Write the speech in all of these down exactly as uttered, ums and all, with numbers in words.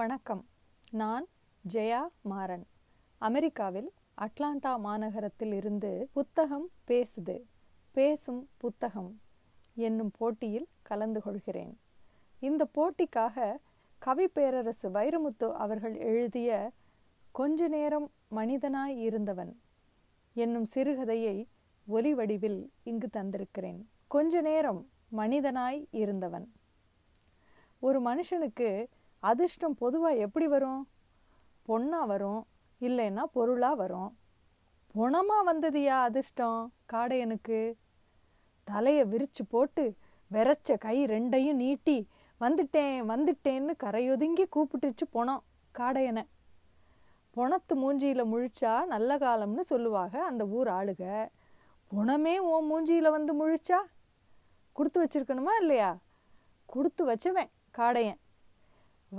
வணக்கம். நான் ஜெயா மாறன். அமெரிக்காவில் அட்லாண்டா மாநகரத்தில் இருந்து புத்தகம் பேசுது பேசும் புத்தகம் என்னும் போட்டியில் கலந்து கொள்கிறேன். இந்த போட்டிக்காக கவி பேரரசு வைரமுத்து அவர்கள் எழுதிய கொஞ்ச நேரம் மனிதனாய் இருந்தவன் என்னும் சிறுகதையை ஒலி வடிவில் இங்கு தந்திருக்கிறேன். கொஞ்ச நேரம் மனிதனாய் இருந்தவன். ஒரு மனுஷனுக்கு அதிர்ஷ்டம் பொதுவாக எப்படி வரும்? பொண்ணாக வரும், இல்லைன்னா பொருளாக வரும். பொணமாக வந்ததுயா அதிர்ஷ்டம் காடையனுக்கு. தலையை விரிச்சு போட்டு விரைச்ச கை ரெண்டையும் நீட்டி வந்துட்டேன் வந்துட்டேன்னு கரையொதுங்கி கூப்பிட்டுச்சு பொணம் காடையனை. பொணத்து மூஞ்சியில் முழிச்சா நல்ல காலம்னு சொல்லுவாங்க அந்த ஊர் ஆளுக. பொணமே ஓ மூஞ்சியில் வந்து முழிச்சா கொடுத்து வச்சிருக்கணுமா இல்லையா? கொடுத்து வச்சவன் காடையன்.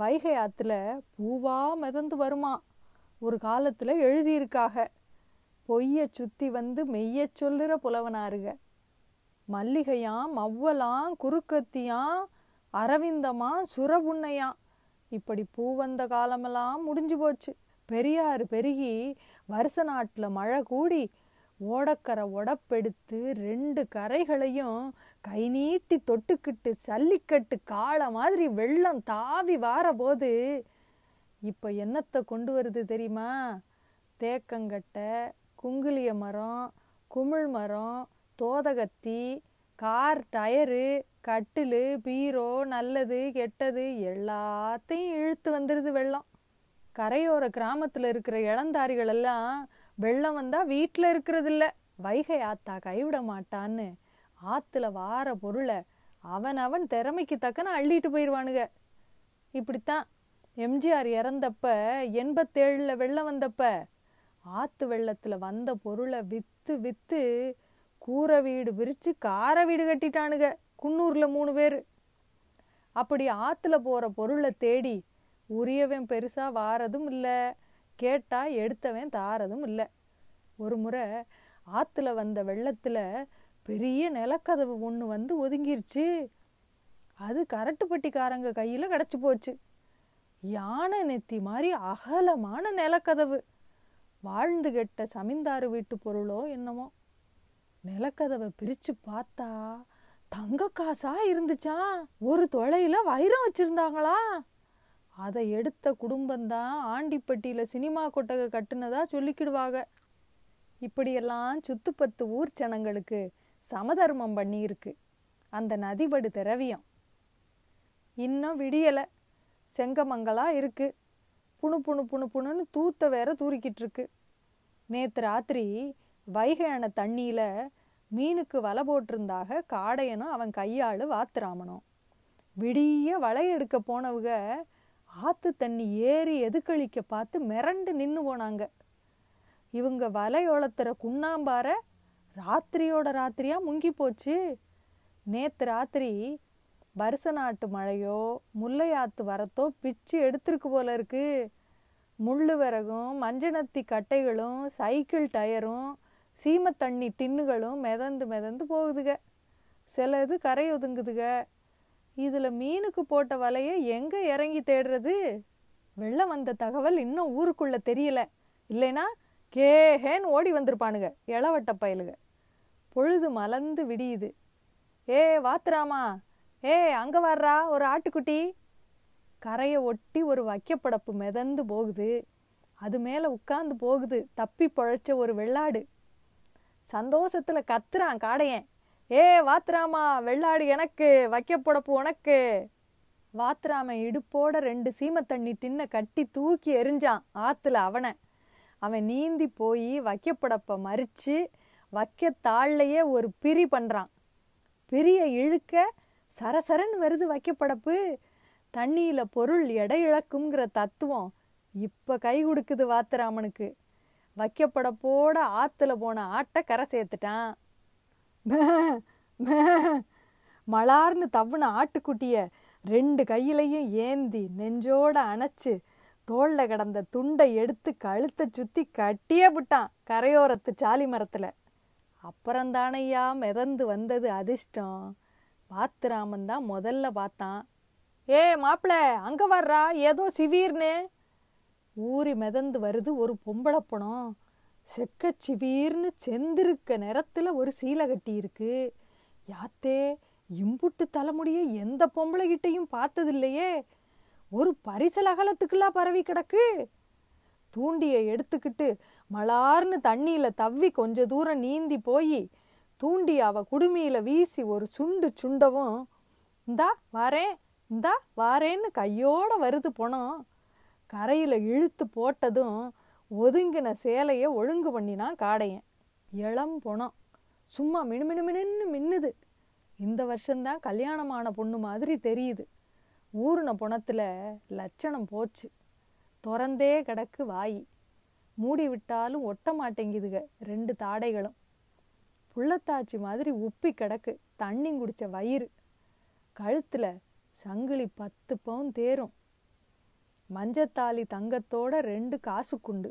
வைகை ஆற்றுல பூவா மிதந்து வருமா ஒரு காலத்தில் எழுதியிருக்காக. பொய்யை சுற்றி வந்து மெய்ய சொல்லுற புலவனாருங்க. மல்லிகையாம் மவ்வலாம் குறுக்கத்தியாம் அரவிந்தமாம் சுரபுண்ணையாம். இப்படி பூ வந்த காலமெல்லாம் முடிஞ்சு போச்சு. பெரியார் பெருகி வருஷ நாட்டில் மழை கூடி ஓடக்கரை உடப்பெடுத்து ரெண்டு கரைகளையும் கை நீட்டி தொட்டுக்கிட்டு சல்லிக்கட்டு காளை மாதிரி வெள்ளம் தாவி வார போது இப்போ என்னத்தை கொண்டு வருது தெரியுமா? தேக்கங்கட்டை, குங்குலிய மரம், குமிழ் மரம், தோதகத்தி, கார் டயரு, கட்டில், பீரோ, நல்லது கெட்டது எல்லாத்தையும் இழுத்து வந்துடுது வெள்ளம். கரையோர கிராமத்தில் இருக்கிற இளந்தாரிகளெல்லாம் வெள்ளம் வந்தால் வீட்டில் இருக்கிறதில்ல. வைகை ஆத்தா கைவிட மாட்டான்னு ஆற்றுல வார பொருளை அவனவன் திறமைக்கு தக்கன அள்ளிட்டு போயிடுவானுங்க. இப்படித்தான் எம்ஜிஆர் இறந்தப்ப எண்பத்தேழில் வெள்ளம் வந்தப்ப ஆற்று வெள்ளத்தில் வந்த பொருளை விற்று விற்று கூரை வீடு விரித்து காரை வீடு கட்டிட்டானுங்க குன்னூரில் மூணு பேர். அப்படி ஆற்றுல போகிற பொருளை தேடி உரியவன் பெருசாக வாரதும் இல்லை, கேட்டால் எடுத்தவன் தாரதும் இல்லை. ஒரு முறை ஆற்றுல வந்த வெள்ளத்தில் பெரிய நிலக்கதவு ஒன்று வந்து ஒதுங்கிருச்சு. அது கரட்டுப்பட்டிக்காரங்க கையில் கிடச்சி போச்சு. யானை நெத்தி மாதிரி அகலமான நிலக்கதவு. வாழ்ந்து கெட்ட சமீந்தார் வீட்டு பொருளோ என்னமோ. நிலக்கதவை பிரித்து பார்த்தா தங்க காசாக இருந்துச்சான். ஒரு தொலையில் வைரம் வச்சுருந்தாங்களா. அதை எடுத்த குடும்பந்தான் ஆண்டிப்பட்டியில் சினிமா கொட்டகை கட்டுனதா சொல்லிக்கிடுவாங்க. இப்படியெல்லாம் சுத்துப்பத்து ஊர் ஜனங்களுக்கு சமதர்மம் பண்ணியிருக்கு அந்த நதிபடு திரவியம். இன்னும் விடியலை, செங்கமங்கலாக இருக்குது. புணு புணு புணு புணுன்னு தூத்த வேற தூரிக்கிட்டுருக்கு. நேற்று ராத்திரி வைகை அணை தண்ணியில் மீனுக்கு வலை போட்டிருந்தாக காடையனும் அவன் கையாள் வாத்திராமனும். விடிய வலை எடுக்க போனவங்க ஆற்று தண்ணி ஏறி எதுக்களிக்க பார்த்து மிரண்டு நின்று போனாங்க. இவங்க வலையோளத்துற குண்ணாம்பாறை ராத்திரியோட ராத்திரியாக முங்கி போச்சு. நேற்று ராத்திரி வருஷ நாட்டு மழையோ முல்லையாத்து வரத்தோ பிச்சு எடுத்துருக்கு போல இருக்கு. முள் விறகும் மஞ்சனத்தி கட்டைகளும் சைக்கிள் டயரும் சீமத்தண்ணி டின்னுகளும் மிதந்து மிதந்து போகுதுக. சில இது கரை ஒதுங்குதுக. இதில் மீனுக்கு போட்ட வலையை எங்கே இறங்கி தேடுறது? வெள்ளம் வந்த தகவல் இன்னும் ஊருக்குள்ளே தெரியலை. இல்லைன்னா கேஹேன்னு ஓடி வந்திருப்பானுங்க இளவட்ட பயலுக. பொழுது மலர்ந்து விடியுது. ஏ வாத்துராமா, ஏ அங்கே வர்றா ஒரு ஆட்டுக்குட்டி. கரையை ஒட்டி ஒரு வைக்கப்படப்பு மிதந்து போகுது. அது மேலே உட்கார்ந்து போகுது தப்பி பொழைச்ச ஒரு வெள்ளாடு. சந்தோஷத்தில் கத்துறான் காடையன், ஏ வாத்துராமா வெள்ளாடு எனக்கு, வைக்கப்படப்பு உனக்கு. வாத்துராமன் இடுப்போட ரெண்டு சீமத்தண்ணி டின்னை கட்டி தூக்கி எரிஞ்சான் ஆற்றுல. அவனை அவன் நீந்தி போய் வைக்கப்படப்ப மறித்து வைக்கத்தாள்லையே ஒரு பிரி பண்ணுறான். பிரியை இழுக்க சரசரன் வருது வைக்கப்படப்பு. தண்ணியில் பொருள் எடை இழக்குங்கிற தத்துவம் இப்போ கை கொடுக்குது வாத்துராமனுக்கு. வைக்கப்படப்போட ஆற்றுல போன ஆட்டை கரை சேர்த்துட்டான். மலார்னு தவுன ஆட்டுக்குட்டியை ரெண்டு கையிலையும் ஏந்தி நெஞ்சோட அணைச்சு தோளில் கிடந்த துண்டை எடுத்து கழுத்தை சுற்றி கட்டியே விட்டான் கரையோரத்து சாலி மரத்தில். அப்புறந்தானையா மிதந்து வந்தது அதிர்ஷ்டம். பாத்துராமன் தான் முதல்ல பார்த்தான். ஏ மாப்பிள்ள அங்கே வர்றா ஏதோ சிவீர்னு ஊறி மிதந்து வருது ஒரு பொம்பளை பணம். செக்க சிவீர்னு செந்திருக்க நேரத்தில் ஒரு சீலை கட்டி இருக்கு. யாத்தே இம்புட்டு தலைமுடிய எந்த பொம்பளைகிட்டையும் பார்த்ததில்லையே, ஒரு பரிசல் அகலத்துக்குலாம் பரவி கிடக்கு. தூண்டியை எடுத்துக்கிட்டு மலார்னு தண்ணியில் தவ்வி கொஞ்ச தூரம் நீந்தி போய் தூண்டி அவ குடுமியில் வீசி ஒரு சுண்டு சுண்டவும் இந்தா வாரேன் இந்தா வாரேன்னு கையோடு வருது பணம். கரையில் இழுத்து போட்டதும் ஒதுங்கின சேலையை ஒழுங்கு பண்ணினா காடையன். இளம் பணம் சும்மா மினுமினுமினுன்னு மின்னுது. இந்த வருஷம்தான் கல்யாணமான பொண்ணு மாதிரி தெரியுது. ஊறின பணத்தில் லட்சணம் போச்சு. திறந்தே கிடக்கு வாய், மூடி விட்டாலும் ஒட்ட மாட்டேங்குதுக ரெண்டு தாடைகளும். புள்ளத்தாச்சி மாதிரி உப்பி கிடக்கு தண்ணி குடித்த வயிறு. கழுத்தில் சங்கிலி பத்து பவுன் தேரும். மஞ்சத்தாலி தங்கத்தோட ரெண்டு காசுக்குண்டு.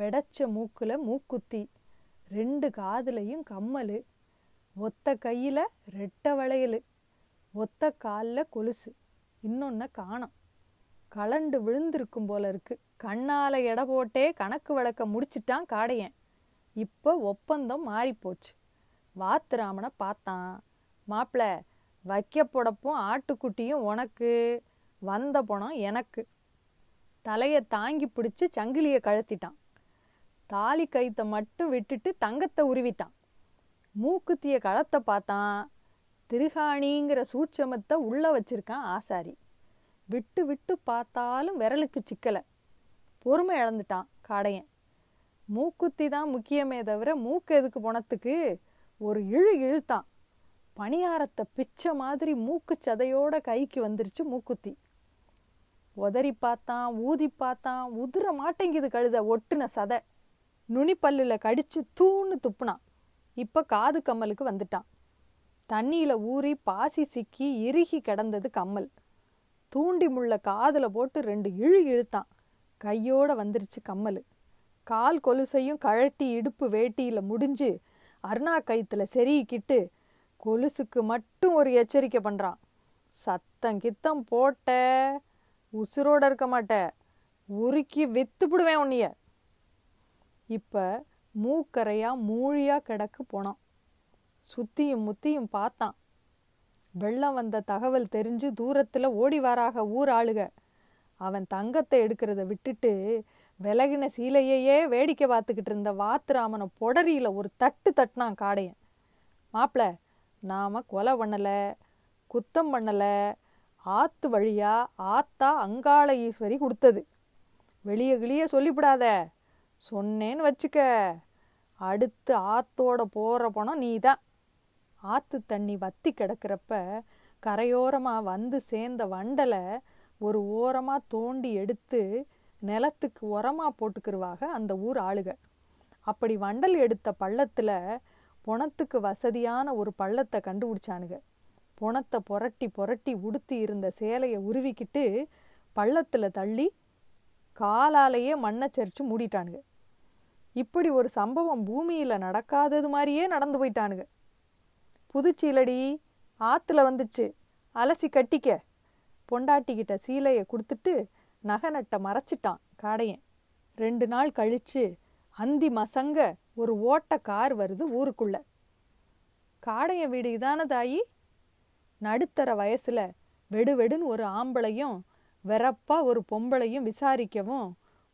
வெடச்ச மூக்கில் மூக்குத்தி, ரெண்டு காதுலையும் கம்மல். ஒத்த கையில் ரெட்டை வளையல், ஒத்த காலில் கொலுசு. இன்னொன்று காணோம். கலண்டு விழுந்திருக்கும் போல இருக்கு. கண்ணால் எடை போட்டே கணக்கு வழக்க முடிச்சிட்டான் காடையன். இப்போ ஒப்பந்தம் மாறிப்போச்சு. வாத்துராமனை பார்த்தான். மாப்பிள்ள வைக்க புடப்பும் ஆட்டுக்குட்டியும் உனக்கு, வந்த பணம் எனக்கு. தலையை தாங்கி பிடிச்சி சங்கிலியை கழத்திட்டான். தாலி கைத்தை மட்டும் விட்டுட்டு தங்கத்தை உருவிட்டான். மூக்குத்திய களத்தை பார்த்தான். திருகாணிங்கிற சூட்சமத்தை உள்ளே வச்சிருக்கான் ஆசாரி. விட்டு விட்டு பார்த்தாலும் விரலுக்கு சிக்கலை. பொறுமை இழந்துட்டான் காடையன். மூக்குத்தி தான் முக்கியமே தவிர மூக்கு எதுக்கு பணத்துக்கு ஒரு இழு இழுத்தான். பணியாரத்தை பிச்சை மாதிரி மூக்கு சதையோட கைக்கு வந்துருச்சு மூக்குத்தி. உதறி பார்த்தான், ஊதி பார்த்தான், உதிர மாட்டேங்குது கழுத ஒட்டுன சதை. நுனிப்பல்லில் கடிச்சு தூன்னு துப்புனான். இப்போ காது கம்மலுக்கு வந்துட்டான். தண்ணியில் ஊறி பாசி சிக்கி இறுகி கிடந்தது கம்மல். தூண்டி முள்ள காதில் போட்டு ரெண்டு இழு இழுத்தான். கையோடு வந்துருச்சு கம்மல். கால் கொலுசையும் கழட்டி இடுப்பு வேட்டியில் முடிஞ்சு அருணா கயித்தில் செருகிக்கிட்டு கொலுசுக்கு மட்டும் ஒரு எச்சரிக்கை பண்ணுறான். சத்தம் கித்தம் போட்ட உசுரோட இருக்க மாட்ட, உருக்கி வித்துப்பிடுவேன் உன்னைய. இப்போ மூக்கரையாக மூழியாக கிடக்கு போனான். சுற்றியும் முத்தியும் பார்த்தான். வெள்ளம் வந்த தகவல் தெரிஞ்சு தூரத்தில் ஓடி வாராக ஊர் ஆளுக. அவன் தங்கத்தை எடுக்கிறத விட்டுட்டு விலகின சீலையே வேடிக்கை பார்த்துக்கிட்டு இருந்த வாத்துராமனை பொடரியில் ஒரு தட்டு தட்டினான் காடையன். மாப்பிள்ள நாம் கொலை பண்ணலை, குத்தம் பண்ணலை, ஆற்று வழியாக ஆத்தா அங்காள ஈஸ்வரி கொடுத்தது. வெளியே கிளியே சொல்லிவிடாத, சொன்னேன்னு வச்சுக்க. அடுத்து ஆத்தோட போகிற பணம் நீ தான். ஆற்று தண்ணி வத்தி கிடக்கிறப்ப கரையோரமாக வந்து சேர்ந்த வண்டலை ஒரு ஓரமாக தோண்டி எடுத்து நிலத்துக்கு உரமாக போட்டுக்கிருவாக அந்த ஊர் ஆளுக. அப்படி வண்டல் எடுத்த பள்ளத்தில் பொணத்துக்கு வசதியான ஒரு பள்ளத்தை கண்டுபிடிச்சானுங்க. பொணத்தை புரட்டி புரட்டி உடுத்தி இருந்த சேலையை உருவிக்கிட்டு பள்ளத்தில் தள்ளி காலாலேயே மண்ணை சரிச்சு மூடிட்டானுங்க. இப்படி ஒரு சம்பவம் பூமியில் நடக்காதது மாதிரியே நடந்து போயிட்டானுங்க. புதுச்சீலடி ஆற்றுல வந்துச்சு, அலசி கட்டிக்க. பொண்டாட்டிக்கிட்ட சீலையை கொடுத்துட்டு நகை நட்டை மறைச்சிட்டான் காடையன். ரெண்டு நாள் கழித்து அந்தி மசங்க ஒரு ஓட்ட கார் வருது ஊருக்குள்ள. காடையன் வீடு இதான தாயி? நடுத்தர வயசில் வெடுவெடுன்னு ஒரு ஆம்பளையும் வெறப்பாக ஒரு பொம்பளையும் விசாரிக்கவும்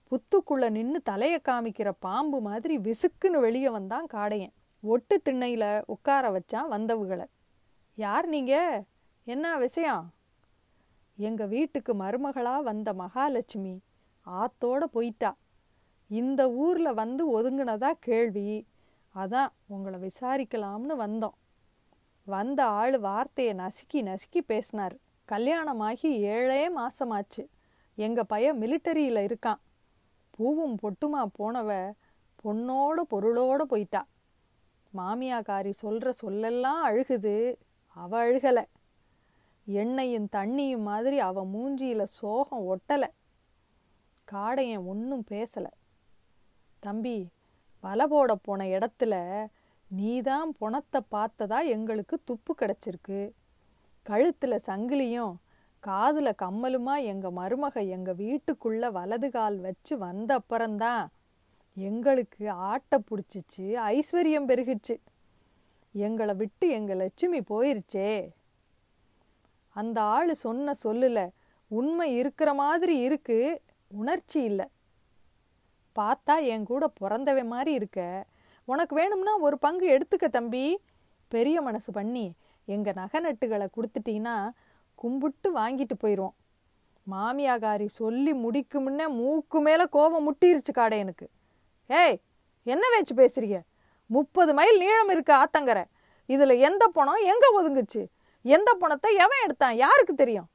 புத்துக்குள்ளே நின்று தலையை காமிக்கிற பாம்பு மாதிரி விசுக்குன்னு வெளியே வந்தான் காடையன். ஒட்டு திண்ணையில் உட்கார வச்சான் வந்தவுகளை. யார் நீங்கள், என்ன விஷயம்? எங்கள் வீட்டுக்கு மருமகளாக வந்த மகாலட்சுமி ஆத்தோடு போயிட்டா, இந்த ஊரில் வந்து ஒதுங்கினதா கேள்வி, அதான் உங்களை விசாரிக்கலாம்னு வந்தோம். வந்த ஆள் வார்த்தையை நசுக்கி நசுக்கி பேசினார். கல்யாணமாகி ஏழே மாதமாச்சு. எங்கள் பையன் மிலிட்டரியில் இருக்கான். பூவும் பொட்டுமா போனவ பொண்ணோட பொருளோடு போயிட்டா. மாமியாக்காரி சொல்கிற சொல்லெல்லாம் அழுகுது, அவ அழுகலை. எண்ணெயும் தண்ணியும் மாதிரி அவ மூஞ்சியில் சோகம் ஒட்டலை. காடையன் ஒன்றும் பேசலை. தம்பி, வலை போட போன இடத்துல நீதான் பணத்தை பார்த்ததா எங்களுக்கு துப்பு கிடச்சிருக்கு. கழுத்தில் சங்கிலியும் காதுல கம்மலுமா எங்க மருமக எங்க வீட்டுக்குள்ள வலது கால் வச்சு வந்த அப்புறம்தான் எங்களுக்கு ஆட்டை பிடிச்சிச்சு, ஐஸ்வர்யம் பெருகிச்சு. எங்களை விட்டு எங்கள் லட்சுமி போயிருச்சே. அந்த ஆள் சொன்ன சொல்லல உண்மை இருக்கிற மாதிரி இருக்கு, உணர்ச்சி இல்லை. பார்த்தா என் கூட பிறந்தவை மாதிரி இருக்க, உனக்கு வேணும்னா ஒரு பங்கு எடுத்துக்க தம்பி, பெரிய மனசு பண்ணி எங்கள் நகை நட்டுகளை கொடுத்துட்டீங்கன்னா கும்பிட்டு வாங்கிட்டு போயிடுவோம். மாமியாகாரி சொல்லி முடிக்கு முன்னே மூக்கு மேலே கோபம் முட்டிருச்சு காடை எனக்கு. ஏய், என்ன வச்சு பேசுறீங்க? முப்பது மைல் நீளம் இருக்கு ஆத்தங்கரை, இதில் எந்த பணம் எங்கே ஒதுங்குச்சு? எந்த பணத்தை எவன் எடுத்தான் யாருக்கு தெரியும்?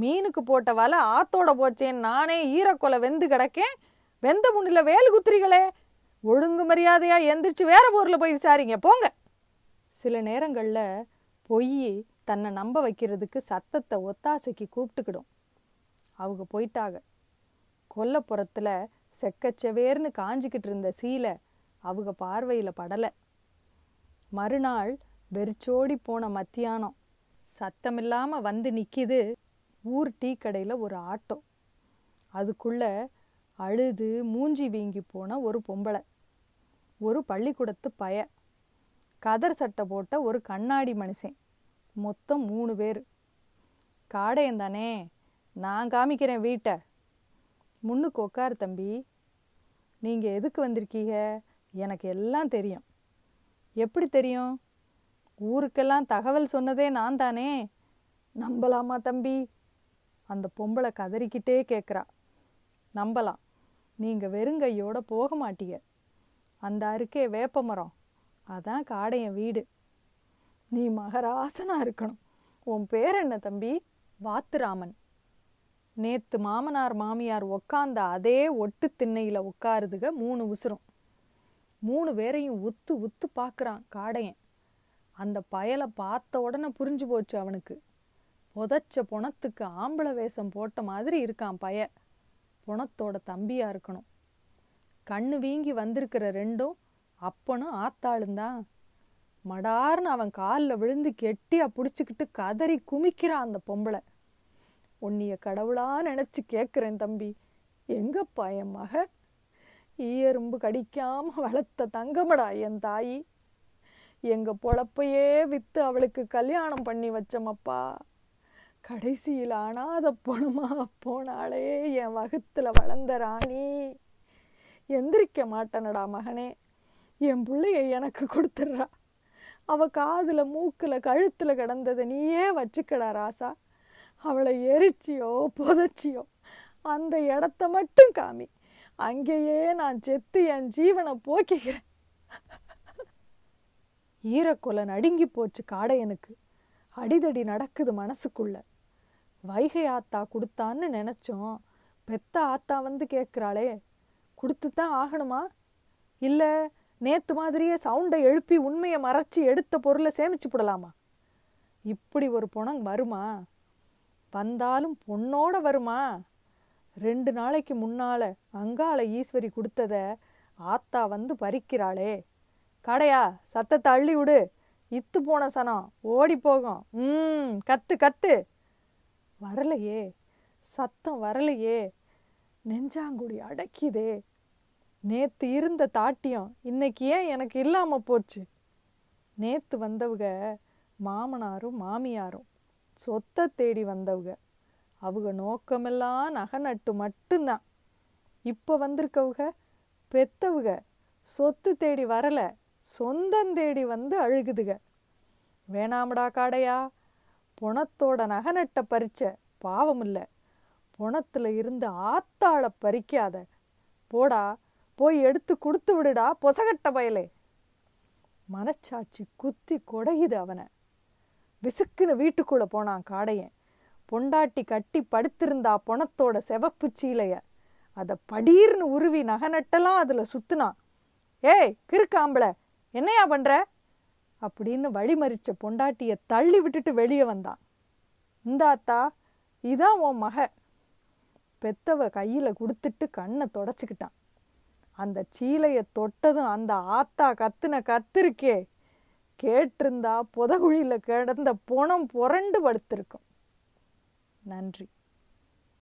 மீனுக்கு போட்ட வலை ஆத்தோட போச்சேன், நானே ஈரக்கொலை வெந்து கிடக்கேன். வெந்த முன்னில் வேலு குத்திரிகளே, ஒழுங்கு மரியாதையாக எந்திரிச்சு வேற ஊரில் போய் விசாரிங்க போங்க. சில நேரங்களில் பொய் தன்னை நம்ப வைக்கிறதுக்கு சத்தத்தை ஒத்தாசைக்கு கூப்பிட்டுக்கிடும். அவங்க போயிட்டாங்க. கொல்லப்புறத்தில் செக்கச்சவேர்னு காஞ்சிக்கிட்டு இருந்த சீலை அவங்க பார்வையில் படலை. மறுநாள் வெறிச்சோடி போன மத்தியானம் சத்தமில்லாமல் வந்து நிற்கிது ஊர் டீ கடையில் ஒரு ஆட்டோ. அதுக்குள்ளே அழுது மூஞ்சி வீங்கி போன ஒரு பொம்பளை, ஒரு பள்ளிக்கூடத்து பய, கதர் சட்டை போட்ட ஒரு கண்ணாடி மனுஷன், மொத்தம் மூணு பேர். காடையன் தானே, நான் காமிக்கிறேன் வீட்டை, முன்னுக்கு உட்காரு தம்பி. நீங்கள் எதுக்கு வந்திருக்கீங்க? எனக்கு எல்லாம் தெரியும். எப்படி தெரியும்? ஊருக்கெல்லாம் தகவல் சொன்னதே நான் தானே. நம்பலாமா தம்பி? அந்த பொம்பளை கதறிக்கிட்டே கேட்குறா. நம்பலாம், நீங்கள் வெறுங்கையோட போக மாட்டீங்க. அந்த அருக்கே வேப்ப மரம், அதான் காடையன் வீடு. நீ மகராசனாக இருக்கணும். உன் பேர் என்ன தம்பி? வாத்துராமன். நேற்று மாமனார் மாமியார் உக்காந்த அதே ஒட்டு திண்ணையில் உட்காருதுக மூணு உசுரும். மூணு பேரையும் உத்து உத்து பார்க்குறான் காடையன். அந்த பயலை பார்த்த உடனே புரிஞ்சு போச்சு அவனுக்கு. புதைச்ச புணத்துக்கு ஆம்பளை வேஷம் போட்ட மாதிரி இருக்கான் பய, புணத்தோட தம்பியாக இருக்கணும். கண்ணு வீங்கி வந்திருக்கிற ரெண்டும் அப்பனும் ஆத்தாளுந்தான். மடார்னு அவன் காலில் விழுந்து கெட்டியாக பிடிச்சிக்கிட்டு கதறி குமிக்கிறான் அந்த பொம்பளை. உன்னைய கடவுளா நினச்சி கேட்குறேன் தம்பி, எங்கப்பா என் மக? ஈயரும்பு கடிக்காமல் வளர்த்த தங்கமடா என் தாயி. எங்கள் பொழப்பையே விற்று அவளுக்கு கல்யாணம் பண்ணி வச்சோமப்பா. கடைசியில் அனாத பொணமா போனாலே என் வகுத்தில் வளர்ந்த ராணி. எந்திரிக்க மாட்டேனடா மகனே, என் பிள்ளையை எனக்கு கொடுத்துட்றா. அவள் காதில் மூக்கில் கழுத்தில் கிடந்ததை நீயே வச்சுக்கடா ராசா. அவளை எரிச்சியோ புதைச்சியோ அந்த இடத்த மட்டும் காமி, அங்கேயே நான் செத்து என் ஜீவனை போக்கிக்கிறேன். ஈரக்கொலை நடுங்கி போச்சு காடையனுக்கு. அடிதடி நடக்குது மனசுக்குள்ள. வைகை ஆத்தா கொடுத்தான்னு நினச்சோம், பெத்த ஆத்தா வந்து கேட்குறாளே, கொடுத்து தான் ஆகணுமா? இல்லை நேற்று மாதிரியே சவுண்டை எழுப்பி உண்மையை மறைச்சி எடுத்த பொருளை சேமிச்சு போடலாமா? இப்படி ஒரு பொணம் வருமா? வந்தாலும் பொண்ணோட வருமா? ரெண்டு நாளைக்கு முன்னால் அங்காள ஈஸ்வரி கொடுத்தத ஆத்தா வந்து பறிக்கிறாளே. காடையா, சத்தத்தை அள்ளி விடு, இத்து போன சனம் ஓடி போகும். ம் கத்து கத்து. வரலையே, சத்தம் வரலையே, நெஞ்சாங்குடி அடக்கிதே. நேற்று இருந்த தாட்டியம் இன்னைக்கு ஏன் எனக்கு இல்லாமல் போச்சு? நேற்று வந்தவங்க மாமனாரும் மாமியாரும் சொத்தை தேடி வந்தவங்க. அவங்க நோக்கமெல்லாம் நகை நட்டு மட்டும்தான். இப்போ வந்திருக்கவங்க பெத்தவங்க சொத்து தேடி வரலை, சொந்தம் தேடி வந்து அழுகுதுக. வேணாமடா காடையா, பொணத்தோட நகை நட்டை பறிச்ச பாவமில்லை, பொணத்தில் இருந்து ஆத்தாளை பறிக்காத. போடா, போய் எடுத்து கொடுத்து விடுடா பொசகட்ட பயலே. மனச்சாட்சி குத்தி கொடையுது அவனை. விசுக்குன்னு வீட்டுக்குள்ளே போனான் காடையன். பொண்டாட்டி கட்டி படுத்திருந்தா பொணத்தோட செவப்பு சீலைய, அதை படீர்னு உருவி நகை நட்டெல்லாம் அதில் சுற்றுனான். ஏய் கிறுக்காம்பள, என்னையா பண்ணுற அப்படின்னு வழிமறிச்ச பொண்டாட்டியை தள்ளி விட்டுட்டு வெளியே வந்தான். இந்தாத்தா, இதான் உன் மக. பெத்தவ கையில் கொடுத்துட்டு கண்ணை தொடச்சிக்கிட்டான். அந்த சீலையை தொட்டதும் அந்த ஆத்தா கத்துன கத்திருக்கே, கேட்டிருந்தா புதகுழியில் கிடந்த பொணம் புரண்டு படுத்திருக்கும். நன்றி.